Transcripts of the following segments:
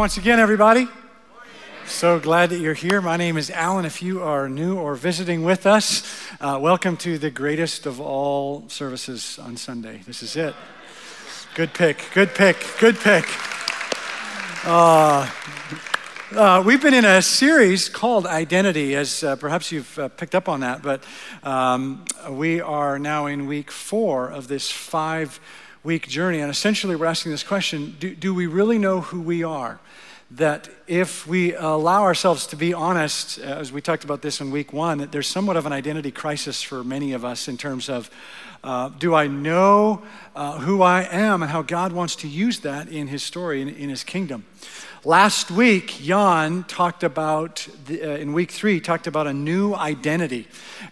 once again, everybody. So glad that you're here. My name is Alan. If you are new or visiting with us, welcome to the greatest of all services on Sunday. This is it. Good pick. We've been in a series called Identity, as perhaps you've picked up on that, but we are now in week 4 of this 5-week journey, and essentially we're asking this question, do we really know who we are? That if we allow ourselves to be honest, as we talked about this in week 1, that there's somewhat of an identity crisis for many of us in terms of, do I know who I am and how God wants to use that in his story, in his kingdom? Last week, Jan talked about, in week 3, talked about a new identity.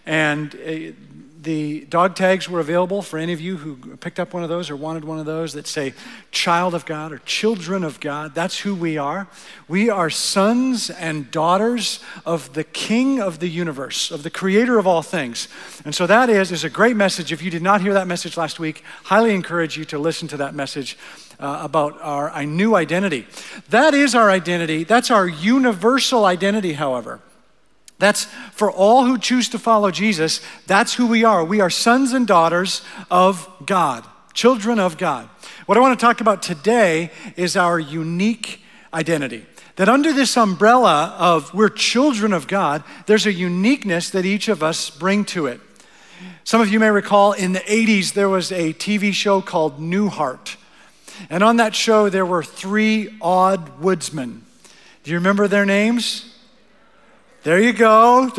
And the dog tags were available for any of you who picked up one of those or wanted one of those that say child of God or children of God. That's who we are. We are sons and daughters of the King of the universe, of the creator of all things. And so that is a great message. If you did not hear that message last week, highly encourage you to listen to that message about our new identity. That is our identity. That's our universal identity, however. That's for all who choose to follow Jesus. That's who we are. We are sons and daughters of God, children of God. What I want to talk about today is our unique identity. That under this umbrella of we're children of God, there's a uniqueness that each of us bring to it. Some of you may recall in the 80s, there was a TV show called Newhart. And on that show, there were 3 odd woodsmen. Do you remember their names? There you go.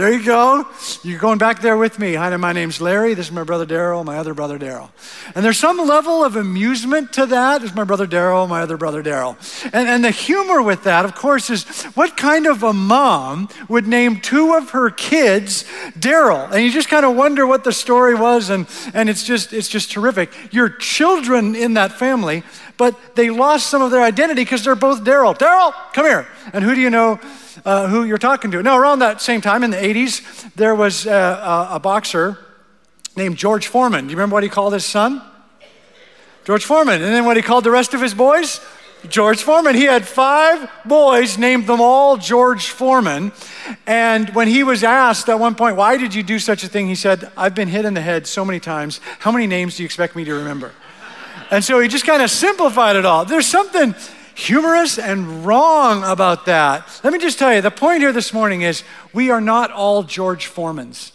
You're going back there with me. Hi, my name's Larry. This is my brother Daryl, my other brother Daryl. And there's some level of amusement to that. This is my brother Daryl, my other brother Daryl. And the humor with that, of course, is what kind of a mom would name 2 of her kids Daryl? And you just kind of wonder what the story was, and it's just terrific. You're children in that family, but they lost some of their identity because they're both Daryl. Daryl, come here. And who do you know? Who you're talking to. Now, around that same time in the 80s, there was a boxer named George Foreman. Do you remember what he called his son? George Foreman. And then what he called the rest of his boys? George Foreman. He had 5 boys, named them all George Foreman. And when he was asked at one point, why did you do such a thing? He said, I've been hit in the head so many times. How many names do you expect me to remember? And so he just kind of simplified it all. There's something humorous and wrong about that. Let me just tell you, the point here this morning is we are not all George Foremans.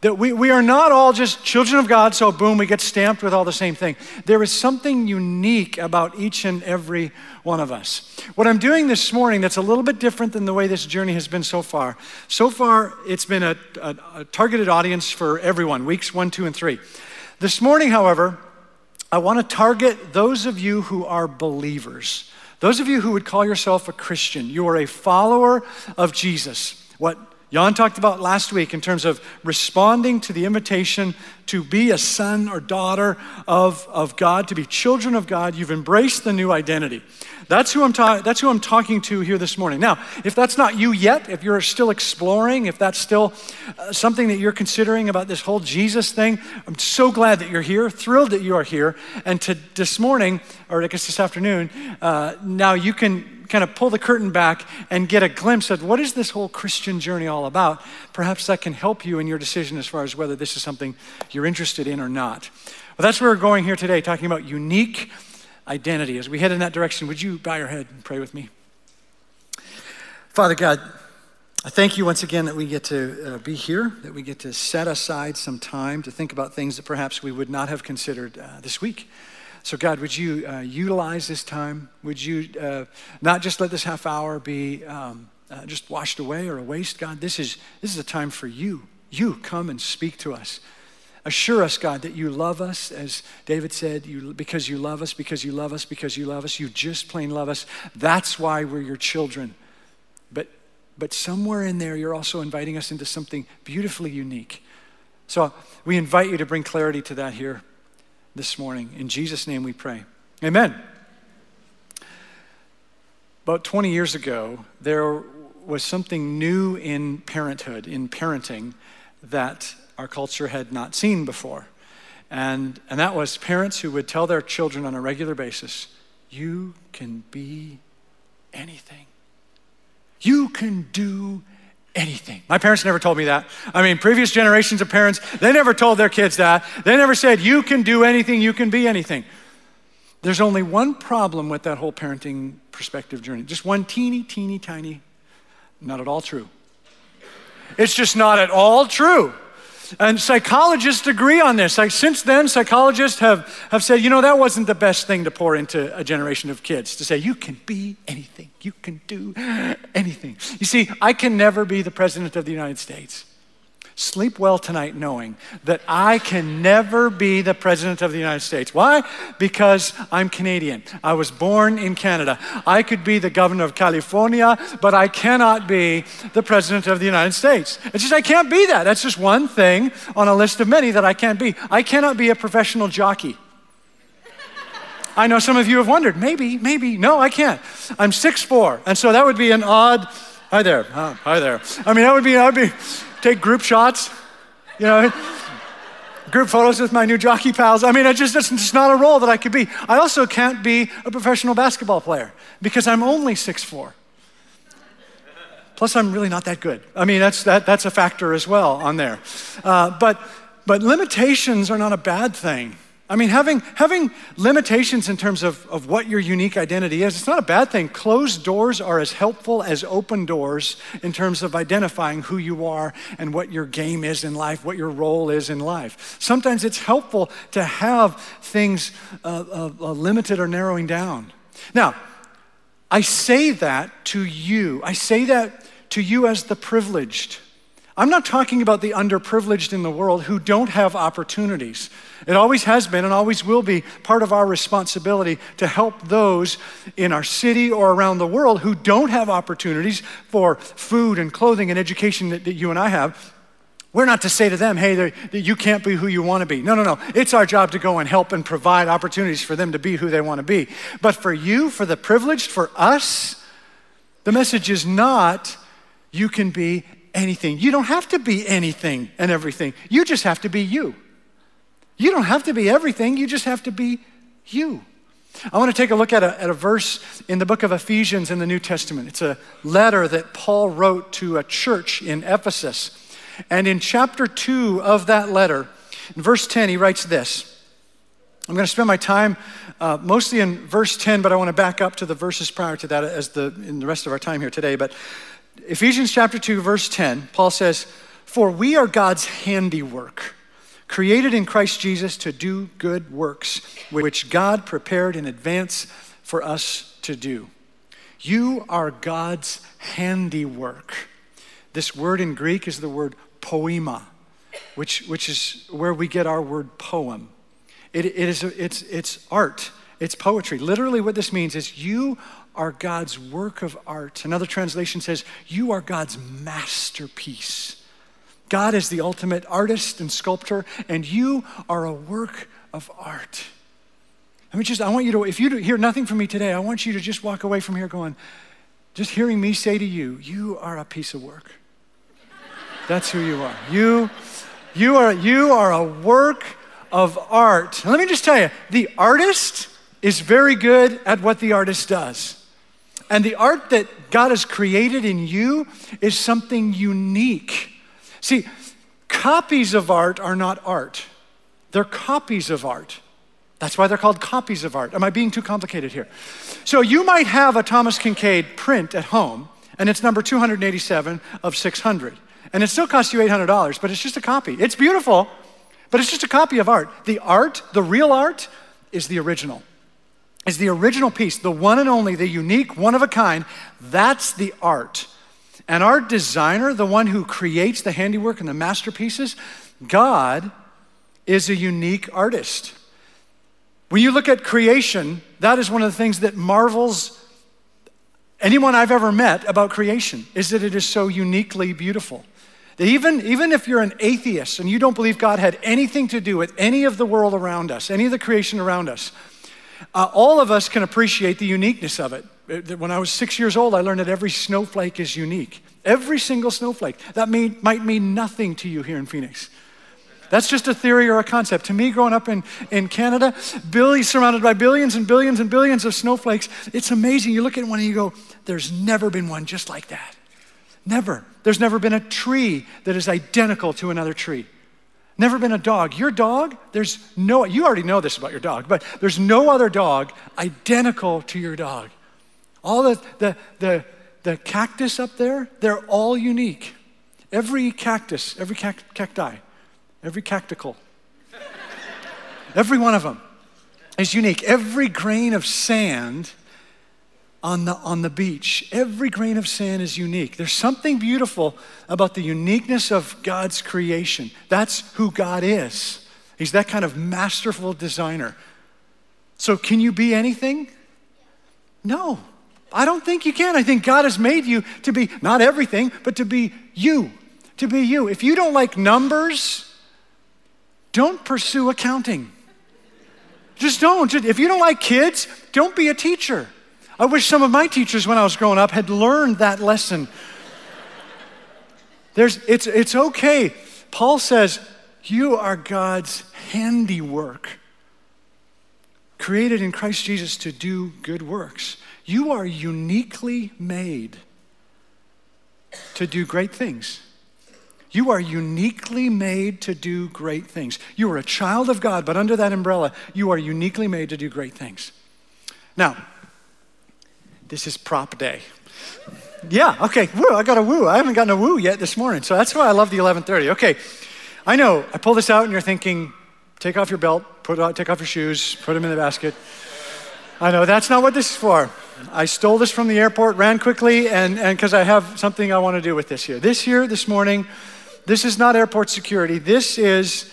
That we are not all just children of God, so boom, we get stamped with all the same thing. There is something unique about each and every one of us. What I'm doing this morning that's a little bit different than the way this journey has been so far. So far, it's been a targeted audience for everyone, weeks 1, 2, and 3. This morning, however, I want to target those of you who are believers, those of you who would call yourself a Christian. You are a follower of Jesus. What Jan talked about last week in terms of responding to the invitation to be a son or daughter of God, to be children of God, you've embraced the new identity. That's who I'm talking to here this morning. Now, if that's not you yet, if you're still exploring, if that's still something that you're considering about this whole Jesus thing, I'm so glad that you're here, thrilled that you are here. And this morning, or I guess this afternoon, now you can kind of pull the curtain back and get a glimpse at what is this whole Christian journey all about. Perhaps that can help you in your decision as far as whether this is something you're interested in or not. Well, that's where we're going here today, talking about unique identity. As we head in that direction, would you bow your head and pray with me? Father God, I thank you once again that we get to be here, that we get to set aside some time to think about things that perhaps we would not have considered this week. So God, would you utilize this time? Would you not just let this half hour be just washed away or a waste? God, this is a time for you. You come and speak to us. Assure us, God, that you love us, as David said, because you love us. You just plain love us. That's why we're your children. But somewhere in there, you're also inviting us into something beautifully unique. So we invite you to bring clarity to that here this morning. In Jesus' name we pray. Amen. About 20 years ago, there was something new in parenthood, in parenting, that our culture had not seen before. And that was parents who would tell their children on a regular basis, you can be anything. You can do anything. My parents never told me that. I mean, previous generations of parents, they never told their kids that. They never said, you can do anything, you can be anything. There's only one problem with that whole parenting perspective journey. Just one teeny tiny, not at all true. It's just not at all true. And psychologists agree on this. Like, since then, psychologists have said, you know, that wasn't the best thing to pour into a generation of kids, to say, you can be anything, you can do anything. You see, I can never be the president of the United States. Sleep well tonight knowing that I can never be the president of the United States. Why? Because I'm Canadian. I was born in Canada. I could be the governor of California, but I cannot be the president of the United States. It's just, I can't be that. That's just one thing on a list of many that I can't be. I cannot be a professional jockey. I know some of you have wondered, maybe. No, I can't. I'm 6'4", and so that would be an odd, hi there. I mean, that would be take group shots, you know, group photos with my new jockey pals. I mean, it's just not a role that I could be. I also can't be a professional basketball player because I'm only 6'4". Plus, I'm really not that good. I mean, that's a factor as well on there. But limitations are not a bad thing. I mean, having limitations in terms of what your unique identity is, it's not a bad thing. Closed doors are as helpful as open doors in terms of identifying who you are and what your game is in life, what your role is in life. Sometimes it's helpful to have things limited or narrowing down. Now, I say that to you. I say that to you as the privileged. I'm not talking about the underprivileged in the world who don't have opportunities. It always has been and always will be part of our responsibility to help those in our city or around the world who don't have opportunities for food and clothing and education that you and I have. We're not to say to them, hey, that you can't be who you want to be. No. It's our job to go and help and provide opportunities for them to be who they want to be. But for you, for the privileged, for us, the message is not you can be anything. You don't have to be anything and everything. You just have to be you. You don't have to be everything. You just have to be you. I want to take a look at a verse in the book of Ephesians in the New Testament. It's a letter that Paul wrote to a church in Ephesus. And in chapter 2 of that letter, in verse 10, he writes this. I'm going to spend my time mostly in verse 10, but I want to back up to the verses prior to that in the rest of our time here today. But Ephesians chapter 2, verse 10, Paul says, "For we are God's handiwork, created in Christ Jesus to do good works, which God prepared in advance for us to do." You are God's handiwork. This word in Greek is the word poema, which is where we get our word poem. It's art. It's poetry. Literally what this means is you are God's work of art. Another translation says, you are God's masterpiece. God is the ultimate artist and sculptor, and you are a work of art. I want you to, if you hear nothing from me today, I want you to just walk away from here going, just hearing me say to you, you are a piece of work. That's who you are. You are a work of art. And let me just tell you, the artist is very good at what the artist does. And the art that God has created in you is something unique. See, copies of art are not art. They're copies of art. That's why they're called copies of art. Am I being too complicated here? So you might have a Thomas Kinkade print at home, and it's number 287 of 600. And it still costs you $800, but it's just a copy. It's beautiful, but it's just a copy of art. The art, the real art, is the original. Is the original piece, the one and only, the unique, one of a kind. That's the art. And our designer, the one who creates the handiwork and the masterpieces, God is a unique artist. When you look at creation, that is one of the things that marvels anyone I've ever met about creation, is that it is so uniquely beautiful. Even if you're an atheist and you don't believe God had anything to do with any of the world around us, any of the creation around us, all of us can appreciate the uniqueness of it. When I was 6 years old, I learned that every snowflake is unique. Every single snowflake. That might mean nothing to you here in Phoenix. That's just a theory or a concept. To me, growing up in Canada, surrounded by billions and billions and billions of snowflakes, it's amazing. You look at one and you go, there's never been one just like that. Never. There's never been a tree that is identical to another tree. Never been a dog. Your dog, you already know this about your dog, but there's no other dog identical to your dog. All the cactus up there, they're all unique. Every cactus, every cacti, every cacticle, every one of them is unique. Every grain of sand on the beach, every grain of sand is unique. There's something beautiful about the uniqueness of God's creation. That's who God is. He's that kind of masterful designer. So can you be anything? No, I don't think you can. I think God has made you to be not everything, but to be you. To be you. If you don't like numbers, don't pursue accounting. Just don't. If you don't like kids, don't be a teacher. I wish some of my teachers when I was growing up had learned that lesson. It's okay. Paul says, you are God's handiwork, created in Christ Jesus to do good works. You are uniquely made to do great things. You are uniquely made to do great things. You are a child of God, but under that umbrella, you are uniquely made to do great things. Now, this is prop day. Yeah, okay, woo, I got a woo. I haven't gotten a woo yet this morning, so that's why I love the 11:30. Okay, I know, I pull this out and you're thinking, take off your belt, take off your shoes, put them in the basket. I know, that's not what this is for. I stole this from the airport, ran quickly, and because I have something I want to do with this here. This here, this morning, this is not airport security. This is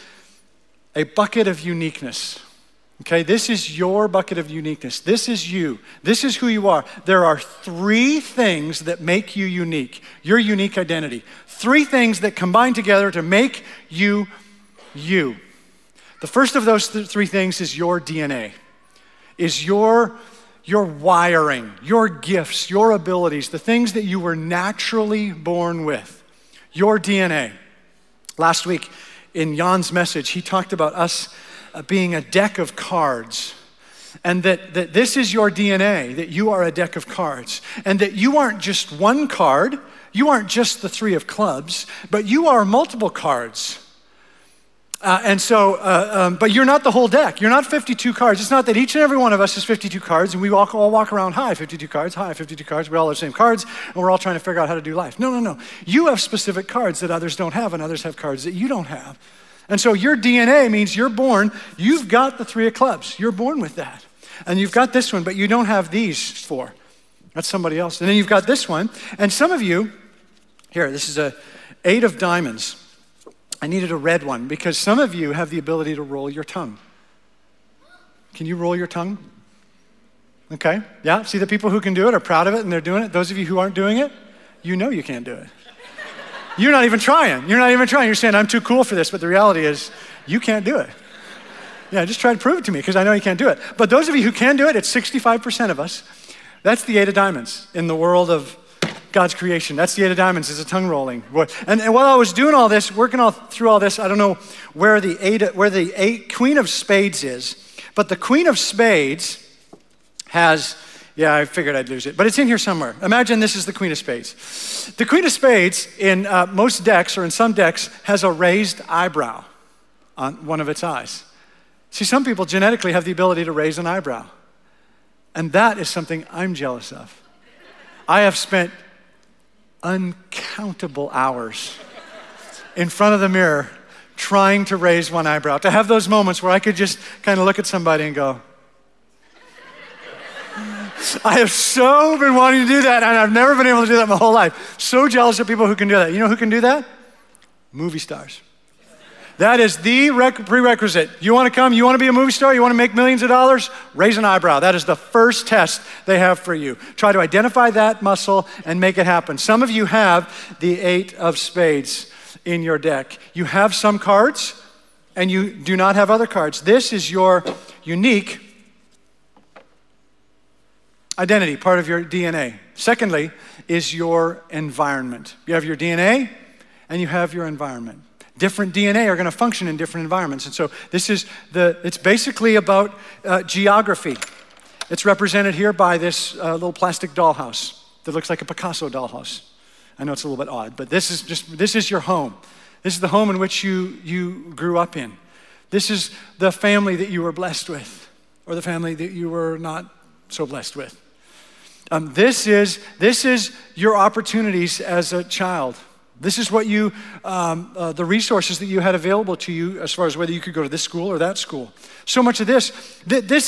a bucket of uniqueness, okay? This is your bucket of uniqueness. This is you. This is who you are. There are three things that make you unique, your unique identity. Three things that combine together to make you, you. The first of those three things is your DNA, is your wiring, your gifts, your abilities, the things that you were naturally born with, your DNA. Last week in Jan's message, he talked about us being a deck of cards, and that this is your DNA, that you are a deck of cards, and that you aren't just one card, you aren't just the three of clubs, but you are multiple cards. But you're not the whole deck. You're not 52 cards. It's not that each and every one of us is 52 cards and we all walk around, hi, 52 cards, hi, 52 cards. We all have the same cards and we're all trying to figure out how to do life. No. You have specific cards that others don't have, and others have cards that you don't have. And so your DNA means you've got the three of clubs. You're born with that. And you've got this one, but you don't have these four. That's somebody else. And then you've got this one. And some of you, here, this is a 8 of diamonds. I needed a red one because some of you have the ability to roll your tongue. Can you roll your tongue? Okay, yeah, see the people who can do it are proud of it and they're doing it. Those of you who aren't doing it, you know you can't do it. You're not even trying. You're saying, I'm too cool for this, but the reality is you can't do it. Yeah, just try to prove it to me because I know you can't do it. But those of you who can do it, it's 65% of us. That's the 8 of diamonds in the world of God's creation. That's the 8 of diamonds, is a tongue rolling. And while I was doing all this, I don't know where the Queen of Spades is, but the Queen of Spades has, I figured I'd lose it, but it's in here somewhere. Imagine this is the Queen of Spades. The Queen of Spades in most decks, or in some decks, has a raised eyebrow on one of its eyes. See, some people genetically have the ability to raise an eyebrow, and that is something I'm jealous of. I have spent uncountable hours in front of the mirror trying to raise one eyebrow, to have those moments where I could just kind of look at somebody and go, I have so been wanting to do that, and I've never been able to do that my whole life. So jealous of people who can do that. You know who can do that? Movie stars. That is the prerequisite. You want to come? You want to be a movie star? You want to make millions of dollars? Raise an eyebrow. That is the first test they have for you. Try to identify that muscle and make it happen. Some of you have the 8 of spades in your deck. You have some cards and you do not have other cards. This is your unique identity, part of your DNA. Secondly, is your environment. You have your DNA and you have your environment. different DNA are going to function in different environments. And so this is it's basically about geography. It's represented here by this little plastic dollhouse that looks like a Picasso dollhouse. I know it's a little bit odd, but this is your home. This is the home in which you grew up in. This is the family that you were blessed with, or the family that you were not so blessed with. This is your opportunities as a child. This is what you, the resources that you had available to you as far as whether you could go to this school or that school. So much of this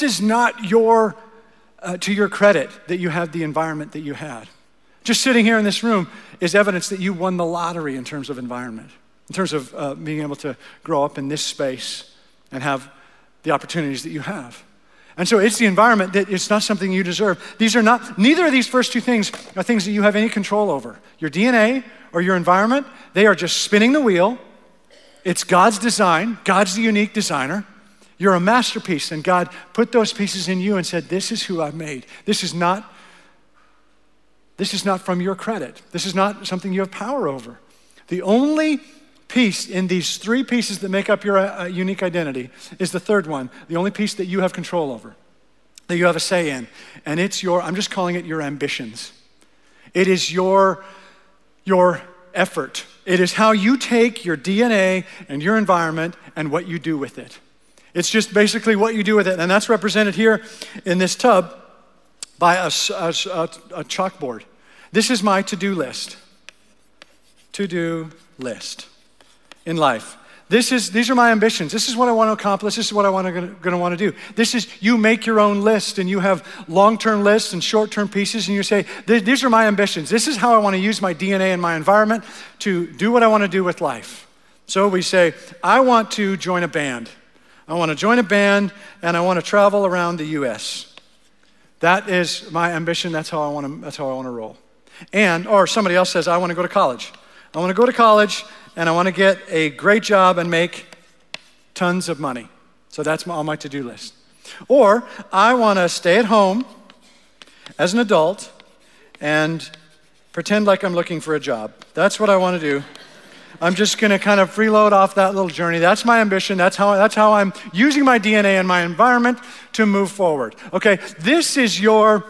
is not your, to your credit, that you had the environment that you had. Just sitting here in this room is evidence that you won the lottery in terms of environment, in terms of being able to grow up in this space and have the opportunities that you have. And so it's the environment that it's not something you deserve. Neither of these first two things are things that you have any control over. Your DNA or your environment, they are just spinning the wheel. It's God's design. God's the unique designer. You're a masterpiece, and God put those pieces in you and said, this is who I've made. This is not from your credit. This is not something you have power over. The only piece in these three pieces that make up your unique identity is the third one, the only piece that you have control over, that you have a say in, and it's your, I'm just calling it your ambitions. It is your effort. It is how you take your DNA and your environment and what you do with it. It's just basically what you do with it, and that's represented here in this tub by a chalkboard. This is my to-do list. To-do list. In life. These are my ambitions. This is what I want to accomplish. This is what I'm going to want to do. This is, you make your own list, and you have long-term lists and short-term pieces, and you say, these are my ambitions. This is how I want to use my DNA and my environment to do what I want to do with life. So we say, I want to join a band. I want to join a band, and I want to travel around the U.S. That is my ambition. That's how I want to roll. Or somebody else says, I want to go to college. I want to go to college, and I want to get a great job and make tons of money. So that's on my to-do list. Or I want to stay at home as an adult and pretend like I'm looking for a job. That's what I want to do. I'm just going to kind of freeload off that little journey. That's my ambition. That's how I'm using my DNA and my environment to move forward. Okay, this is your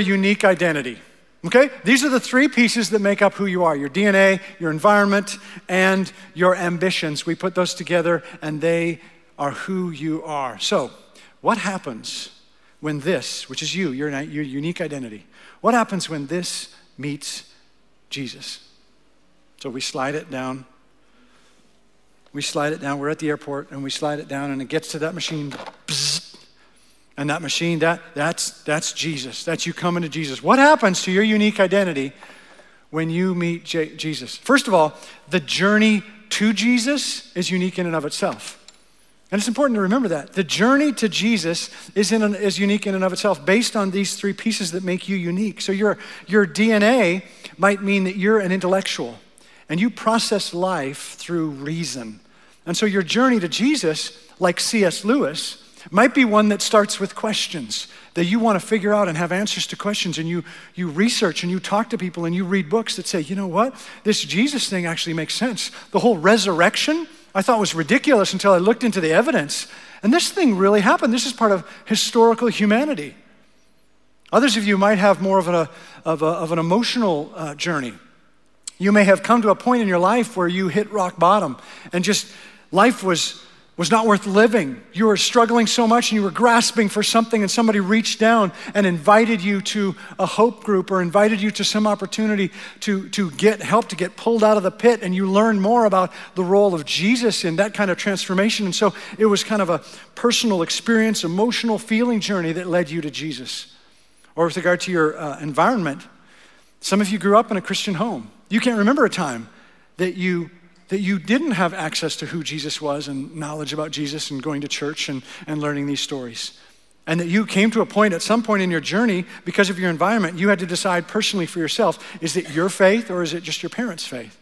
unique identity. Okay, these are the three pieces that make up who you are, your DNA, your environment, and your ambitions. We put those together, and they are who you are. So what happens when this, which is you, your unique identity, what happens when this meets Jesus? So we slide it down. We're at the airport, and we slide it down, and it gets to that machine. Bzzz. And that machine, that's Jesus. That's you coming to Jesus. What happens to your unique identity when you meet Jesus? First of all, the journey to Jesus is unique in and of itself. And it's important to remember that. The journey to Jesus is unique in and of itself based on these three pieces that make you unique. So your DNA might mean that you're an intellectual and you process life through reason. And so your journey to Jesus, like C.S. Lewis, might be one that starts with questions, that you want to figure out and have answers to questions, and you research and you talk to people and you read books that say, you know what, this Jesus thing actually makes sense. The whole resurrection I thought was ridiculous until I looked into the evidence. And this thing really happened. This is part of historical humanity. Others of you might have more of an emotional journey. You may have come to a point in your life where you hit rock bottom and just life was not worth living. You were struggling so much and you were grasping for something, and somebody reached down and invited you to a hope group or invited you to some opportunity to get help, to get pulled out of the pit, and you learn more about the role of Jesus in that kind of transformation. And so it was kind of a personal experience, emotional feeling journey that led you to Jesus. Or with regard to your environment, some of you grew up in a Christian home. You can't remember a time that you didn't have access to who Jesus was and knowledge about Jesus and going to church and learning these stories. And that you came to a point at some point in your journey, because of your environment, you had to decide personally for yourself, is it your faith or is it just your parents' faith?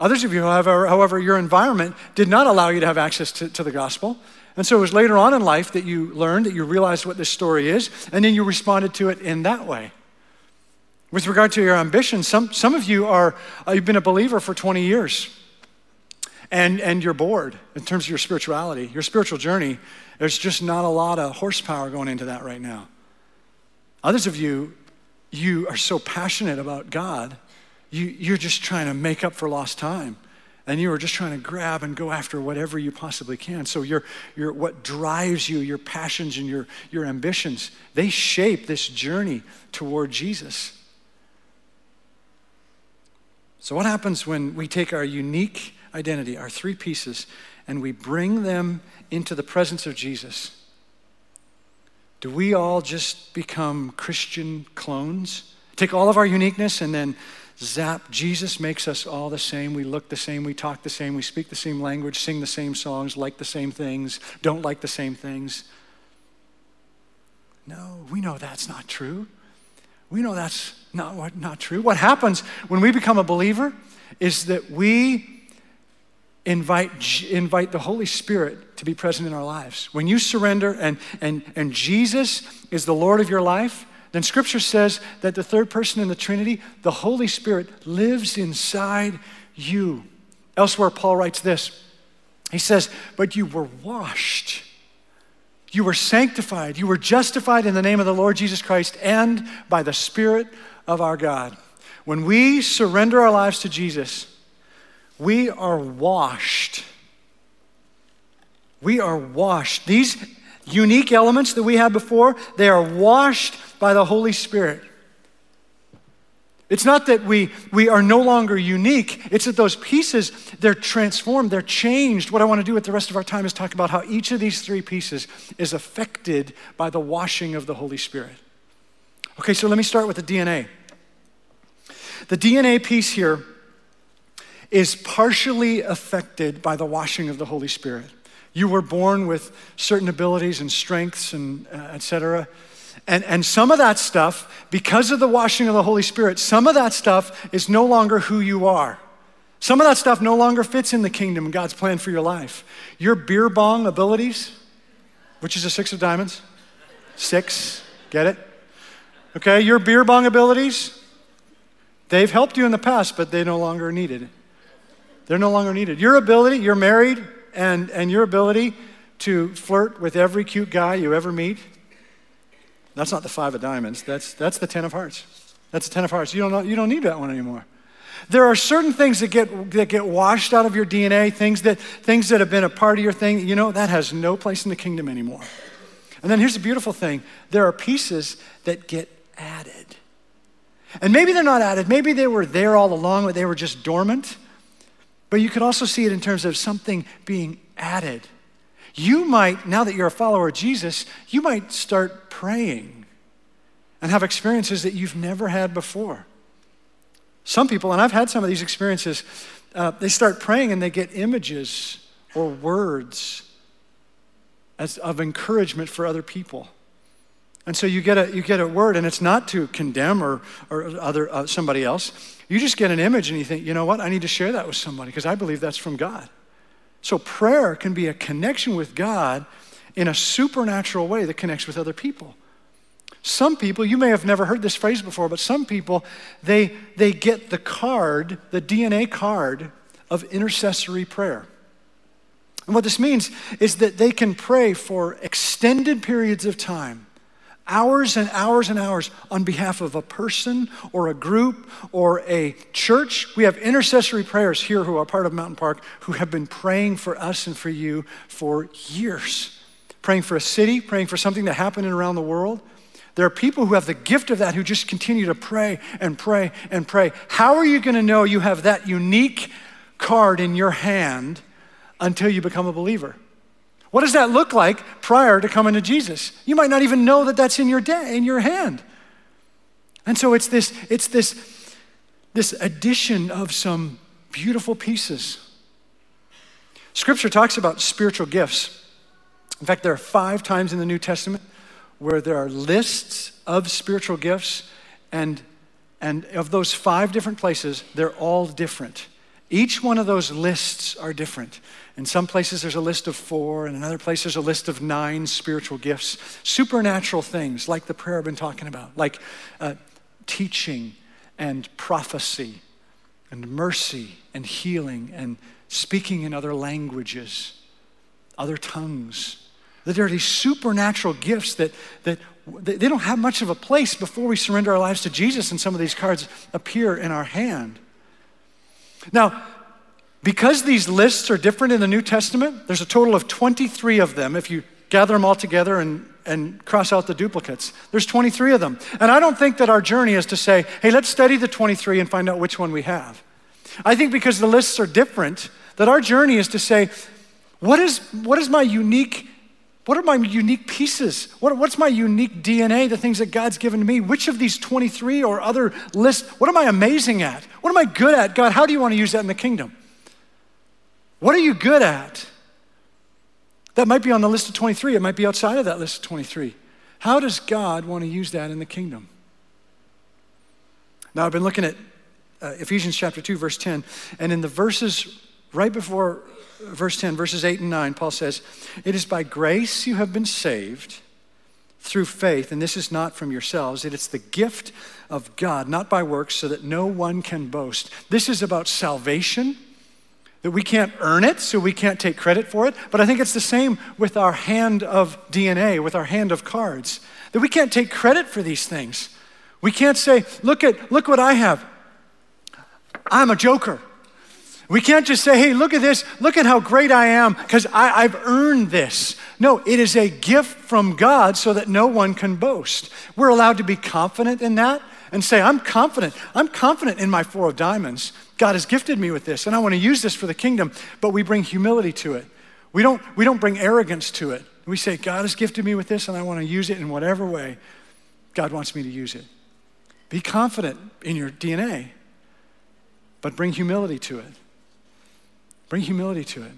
Others of you, however, your environment did not allow you to have access to the gospel. And so it was later on in life that you learned, that you realized what this story is, and then you responded to it in that way. With regard to your ambition, some of you are, you've been a believer for 20 years and you're bored in terms of your spirituality, your spiritual journey. There's just not a lot of horsepower going into that right now. Others of you, you are so passionate about God, you're just trying to make up for lost time. And you are just trying to grab and go after whatever you possibly can. So your what drives you, your passions and your ambitions, they shape this journey toward Jesus. So what happens when we take our unique identity, our three pieces, and we bring them into the presence of Jesus? Do we all just become Christian clones? Take all of our uniqueness and then zap, Jesus makes us all the same. We look the same, we talk the same, we speak the same language, sing the same songs, like the same things, don't like the same things. No, we know that's not true. We know that's not true. What happens when we become a believer is that we invite the Holy Spirit to be present in our lives. When you surrender and Jesus is the Lord of your life, then Scripture says that the third person in the Trinity, the Holy Spirit, lives inside you. Elsewhere, Paul writes this. He says, but you were washed, you were sanctified, you were justified in the name of the Lord Jesus Christ and by the Spirit of our God. When we surrender our lives to Jesus, we are washed. We are washed. These unique elements that we had before, they are washed by the Holy Spirit. It's not that we are no longer unique. It's that those pieces, they're transformed, they're changed. What I want to do with the rest of our time is talk about how each of these three pieces is affected by the washing of the Holy Spirit. Okay, so let me start with the DNA. The DNA piece here is partially affected by the washing of the Holy Spirit. You were born with certain abilities and strengths and et cetera. And some of that stuff, because of the washing of the Holy Spirit, some of that stuff is no longer who you are. Some of that stuff no longer fits in the kingdom and God's plan for your life. Your beer bong abilities, which is a six of diamonds. Six, get it? Okay, your beer bong abilities, they've helped you in the past, but they no longer are needed. They're no longer needed. Your ability, you're married, and your ability to flirt with every cute guy you ever meet, that's not the five of diamonds. That's the 10 of hearts. That's the 10 of hearts. You don't need that one anymore. There are certain things that get washed out of your DNA, things that have been a part of your thing, that has no place in the kingdom anymore. And then here's the beautiful thing. There are pieces that get added. And maybe they're not added. Maybe they were there all along, but they were just dormant. But you could also see it in terms of something being added. You might, now that you're a follower of Jesus, you might start praying and have experiences that you've never had before. Some people, and I've had some of these experiences, they start praying and they get images or words of encouragement for other people. And so you get a word, and it's not to condemn or somebody else. You just get an image and you think, you know what, I need to share that with somebody because I believe that's from God. So prayer can be a connection with God in a supernatural way that connects with other people. Some people, you may have never heard this phrase before, but some people, they get the card, the DNA card of intercessory prayer. And what this means is that they can pray for extended periods of time, hours and hours and hours, on behalf of a person or a group or a church. We have intercessory prayers here who are part of Mountain Park who have been praying for us and for you for years, praying for a city, praying for something that happened in around the world. There are people who have the gift of that who just continue to pray and pray and pray. How are you going to know you have that unique card in your hand until you become a believer? What does that look like prior to coming to Jesus? You might not even know that that's in your hand. And so it's this addition of some beautiful pieces. Scripture talks about spiritual gifts. In fact, there are 5 times in the New Testament where there are lists of spiritual gifts, and of those 5 different places, they're all different. Each one of those lists are different. In some places there's a list of 4, and in other places there's a list of 9 spiritual gifts. Supernatural things like the prayer I've been talking about, like teaching and prophecy and mercy and healing and speaking in other languages, other tongues. That there are these supernatural gifts that they don't have much of a place before we surrender our lives to Jesus and some of these cards appear in our hand. Now, because these lists are different in the New Testament, there's a total of 23 of them. If you gather them all together and cross out the duplicates, there's 23 of them. And I don't think that our journey is to say, hey, let's study the 23 and find out which one we have. I think because the lists are different, that our journey is to say, what are my unique pieces? What's my unique DNA, the things that God's given me? Which of these 23 or other lists, what am I amazing at? What am I good at? God, how do you want to use that in the kingdom? What are you good at? That might be on the list of 23. It might be outside of that list of 23. How does God want to use that in the kingdom? Now, I've been looking at Ephesians chapter 2, verse 10, and in the verses right before verse 10, verses 8 and 9, Paul says, "It is by grace you have been saved through faith, and this is not from yourselves. It is the gift of God, not by works, so that no one can boast." This is about salvation, that we can't earn it, so we can't take credit for it. But I think it's the same with our hand of DNA, with our hand of cards, that we can't take credit for these things. We can't say, look what I have. I'm a joker. We can't just say, hey, look at this. Look at how great I am because I've earned this. No, it is a gift from God so that no one can boast. We're allowed to be confident in that and say, I'm confident. I'm confident in my four of diamonds. God has gifted me with this and I want to use this for the kingdom, but we bring humility to it. We don't bring arrogance to it. We say, God has gifted me with this and I want to use it in whatever way God wants me to use it. Be confident in your DNA, but bring humility to it. Bring humility to it.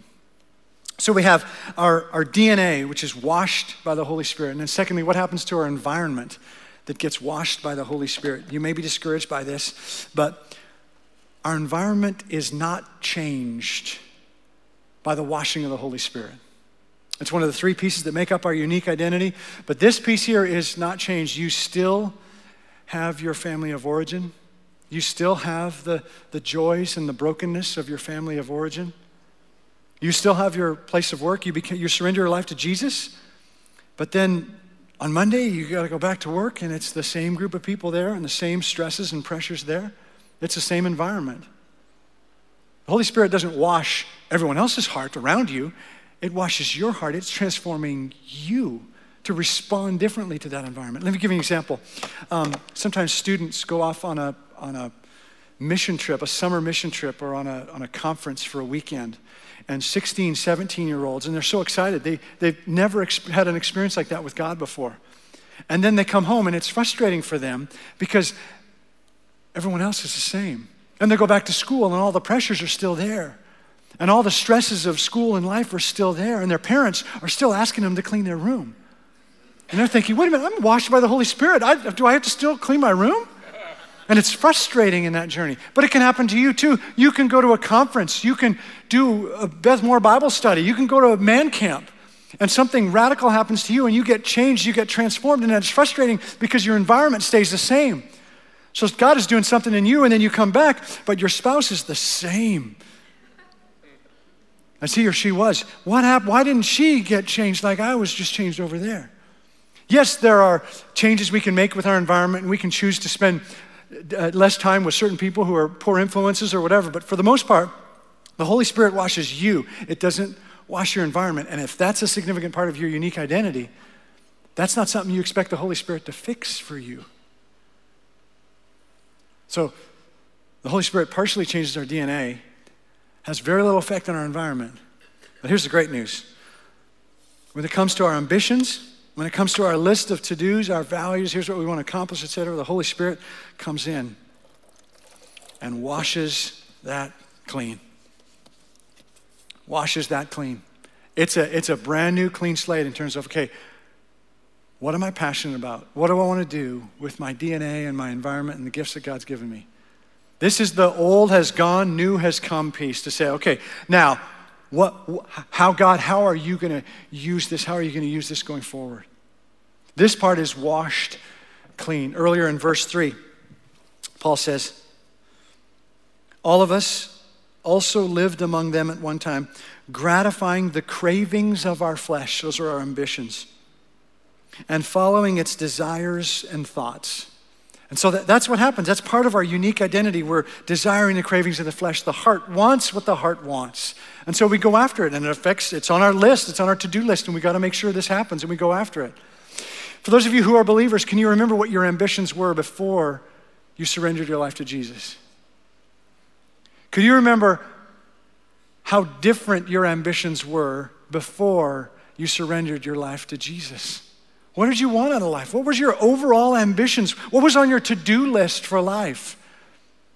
So we have our DNA, which is washed by the Holy Spirit. And then secondly, what happens to our environment that gets washed by the Holy Spirit? You may be discouraged by this, but our environment is not changed by the washing of the Holy Spirit. It's one of the three pieces that make up our unique identity, but this piece here is not changed. You still have your family of origin. You still have the joys and the brokenness of your family of origin. You still have your place of work. You surrender your life to Jesus, but then on Monday, you gotta go back to work and it's the same group of people there and the same stresses and pressures there. It's the same environment. The Holy Spirit doesn't wash everyone else's heart around you. It washes your heart. It's transforming you to respond differently to that environment. Let me give you an example. Sometimes students go off on a mission trip, a summer mission trip, or on a conference for a weekend. And 16, 17-year-olds, and they're so excited. They've never had an experience like that with God before. And then they come home and it's frustrating for them because everyone else is the same. And they go back to school and all the pressures are still there. And all the stresses of school and life are still there. And their parents are still asking them to clean their room. And they're thinking, wait a minute, I'm washed by the Holy Spirit. Do I have to still clean my room? And it's frustrating in that journey, but it can happen to you too. You can go to a conference. You can do a Beth Moore Bible study. You can go to a man camp and something radical happens to you and you get changed, you get transformed, and it's frustrating because your environment stays the same. So God is doing something in you and then you come back, but your spouse is the same as he or she was. What happened? Why didn't she get changed like I was just changed over there? Yes, there are changes we can make with our environment and we can choose to spend less time with certain people who are poor influences or whatever, but for the most part, the Holy Spirit washes you. It doesn't wash your environment, and if that's a significant part of your unique identity, that's not something you expect the Holy Spirit to fix for you. So the Holy Spirit partially changes our DNA, has very little effect on our environment, but here's the great news. When it comes to our ambitions, when it comes to our list of to-dos, our values, here's what we want to accomplish, etc., the Holy Spirit comes in and washes that clean. Washes that clean. It's a brand new clean slate in terms of, okay, what am I passionate about? What do I want to do with my DNA and my environment and the gifts that God's given me? This is the old has gone, new has come piece to say, okay, now, how are you gonna use this? How are you gonna use this going forward? This part is washed clean. Earlier in verse 3, Paul says, all of us also lived among them at one time, gratifying the cravings of our flesh, those are our ambitions, and following its desires and thoughts. And so that's what happens. That's part of our unique identity. We're desiring the cravings of the flesh. The heart wants what the heart wants. And so we go after it, and it affects, it's on our list, it's on our to-do list, and we gotta make sure this happens, and we go after it. For those of you who are believers, can you remember what your ambitions were before you surrendered your life to Jesus? Could you remember how different your ambitions were before you surrendered your life to Jesus? What did you want out of life? What was your overall ambitions? What was on your to-do list for life?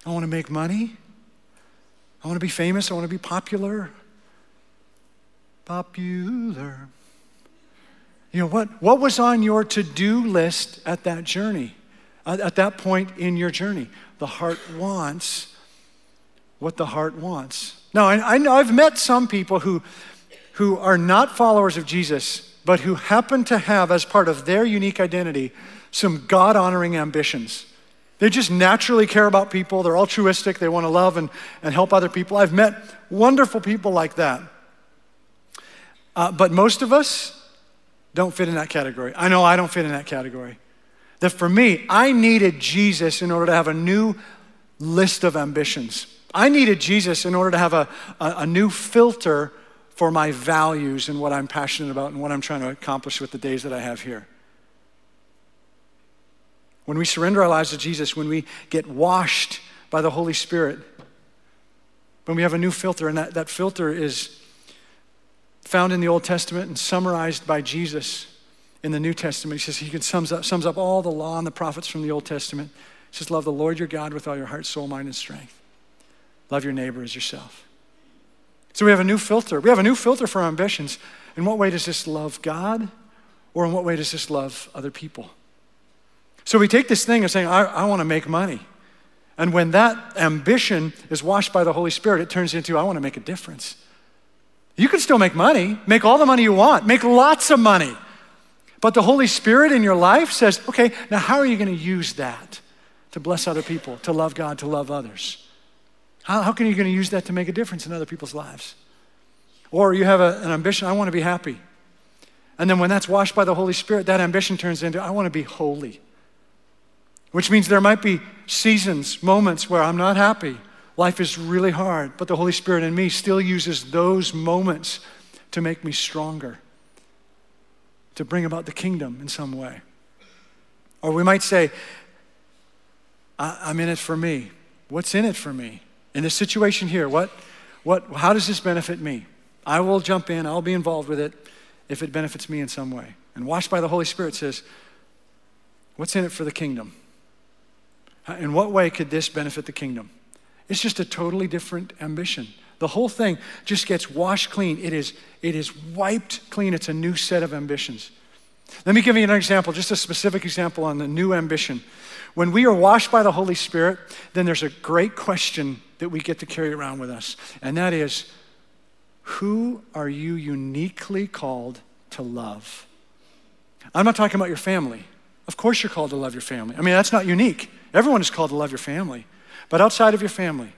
I want to make money. I want to be famous. I want to be popular. Popular. You know, what was on your to-do list at that journey, at that point in your journey? The heart wants what the heart wants. Now, I know I've met some people who are not followers of Jesus, but who happen to have, as part of their unique identity, some God-honoring ambitions. They just naturally care about people. They're altruistic. They want to love and help other people. I've met wonderful people like that. But most of us don't fit in that category. I know I don't fit in that category. That for me, I needed Jesus in order to have a new list of ambitions. I needed Jesus in order to have a new filter for my values and what I'm passionate about and what I'm trying to accomplish with the days that I have here. When we surrender our lives to Jesus, when we get washed by the Holy Spirit, when we have a new filter, and that filter is found in the Old Testament and summarized by Jesus in the New Testament. He says he sums up all the law and the prophets from the Old Testament. He says, love the Lord your God with all your heart, soul, mind, and strength. Love your neighbor as yourself. So we have a new filter. We have a new filter for our ambitions. In what way does this love God, or in what way does this love other people? So we take this thing of saying, I want to make money. And when that ambition is washed by the Holy Spirit, it turns into, I want to make a difference. You can still make money, make all the money you want, make lots of money. But the Holy Spirit in your life says, okay, now how are you going to use that to bless other people, to love God, to love others? How can you going to use that to make a difference in other people's lives? Or you have an ambition, I want to be happy. And then when that's washed by the Holy Spirit, that ambition turns into, I want to be holy. Which means there might be seasons, moments where I'm not happy. Life is really hard, but the Holy Spirit in me still uses those moments to make me stronger, to bring about the kingdom in some way. Or we might say, I'm in it for me. What's in it for me? In this situation here, how does this benefit me? I will jump in, I'll be involved with it if it benefits me in some way. And washed by the Holy Spirit says, what's in it for the kingdom? In what way could this benefit the kingdom? It's just a totally different ambition. The whole thing just gets washed clean. It is wiped clean. It's a new set of ambitions. Let me give you an example, just a specific example on the new ambition. When we are washed by the Holy Spirit, then there's a great question that we get to carry around with us. And that is, who are you uniquely called to love? I'm not talking about your family. Of course you're called to love your family. I mean, that's not unique. Everyone is called to love your family. But outside of your family,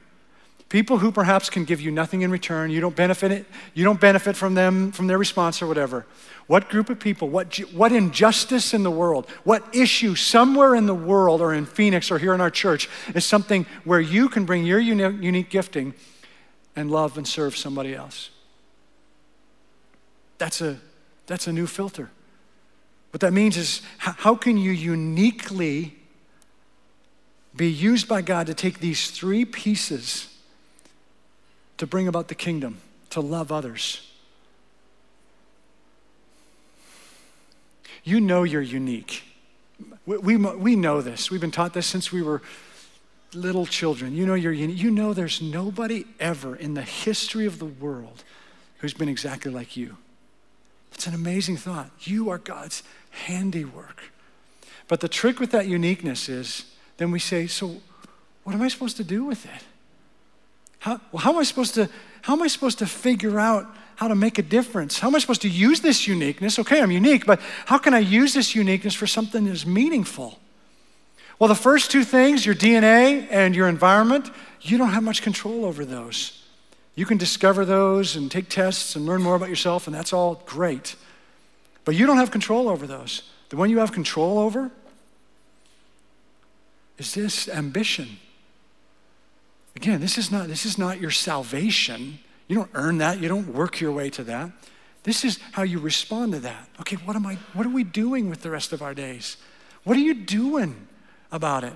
people who perhaps can give you nothing in return, you don't benefit from them, from their response or whatever. What group of people, what injustice in the world, what issue somewhere in the world or in Phoenix or here in our church is something where you can bring your unique gifting and love and serve somebody else? That's a new filter. What that means is, how can you uniquely be used by God to take these three pieces to bring about the kingdom, to love others? You know you're unique. We know this. We've been taught this since we were little children. You know you're unique. You know there's nobody ever in the history of the world who's been exactly like you. It's an amazing thought. You are God's handiwork. But the trick with that uniqueness is, then we say, so what am I supposed to do with it? How am I supposed to figure out how to make a difference? How am I supposed to use this uniqueness? Okay, I'm unique, but how can I use this uniqueness for something that is meaningful? Well, the first two things, your DNA and your environment, you don't have much control over those. You can discover those and take tests and learn more about yourself, and that's all great. But you don't have control over those. The one you have control over is this ambition. Again, this is not your salvation. You don't earn that. You don't work your way to that. This is how you respond to that. Okay, what are we doing with the rest of our days? What are you doing about it?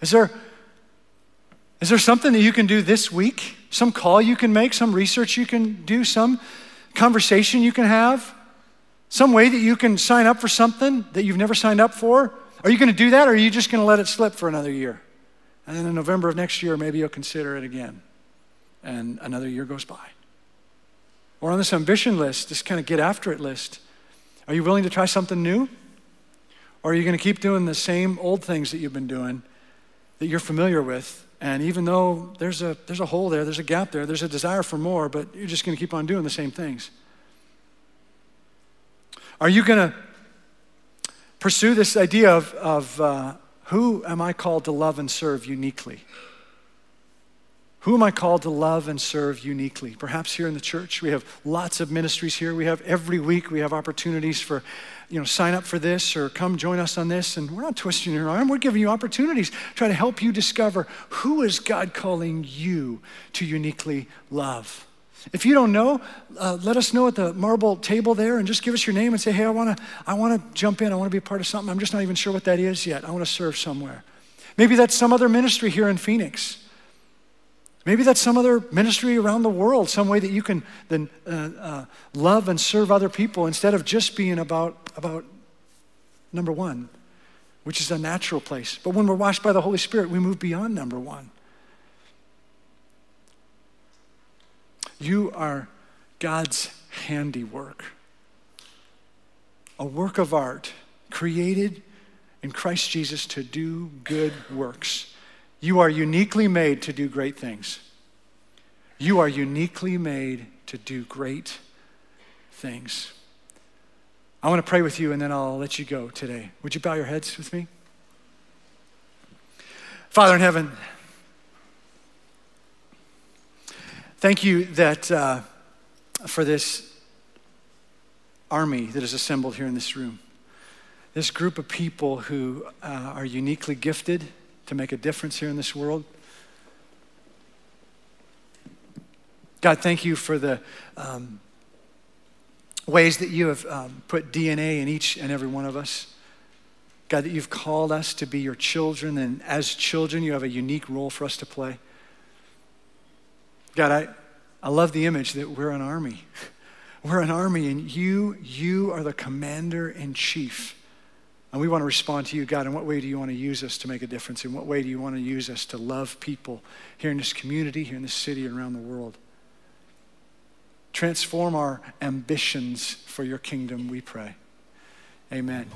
Is there something that you can do this week? Some call you can make, some research you can do, some conversation you can have, some way that you can sign up for something that you've never signed up for? Are you gonna do that, or are you just gonna let it slip for another year? And then in November of next year, maybe you'll consider it again. And another year goes by. Or on this ambition list, this kind of get after it list, are you willing to try something new? Or are you gonna keep doing the same old things that you've been doing that you're familiar with? And even though there's a hole there, there's a gap there, there's a desire for more, but you're just gonna keep on doing the same things. Are you gonna pursue this idea of who am I called to love and serve uniquely? Who am I called to love and serve uniquely? Perhaps here in the church, we have lots of ministries here. We have every week, we have opportunities for, sign up for this or come join us on this. And we're not twisting your arm. We're giving you opportunities to try to help you discover who is God calling you to uniquely love. If you don't know, let us know at the marble table there and just give us your name and say, hey, I wanna jump in. I wanna be a part of something. I'm just not even sure what that is yet. I wanna serve somewhere. Maybe that's some other ministry here in Phoenix. Maybe that's some other ministry around the world, some way that you can then love and serve other people instead of just being about number one, which is a natural place. But when we're washed by the Holy Spirit, we move beyond number one. You are God's handiwork, a work of art created in Christ Jesus to do good works. You are uniquely made to do great things. You are uniquely made to do great things. I want to pray with you and then I'll let you go today. Would you bow your heads with me? Father in heaven, thank you that for this army that is assembled here in this room, this group of people who are uniquely gifted to make a difference here in this world. God, thank you for the ways that you have put DNA in each and every one of us. God, that you've called us to be your children, and as children, you have a unique role for us to play. God, I love the image that we're an army. We're an army, and you are the commander in chief. And we want to respond to you, God. In what way do you want to use us to make a difference? In what way do you want to use us to love people here in this community, here in this city, and around the world? Transform our ambitions for your kingdom, we pray. Amen.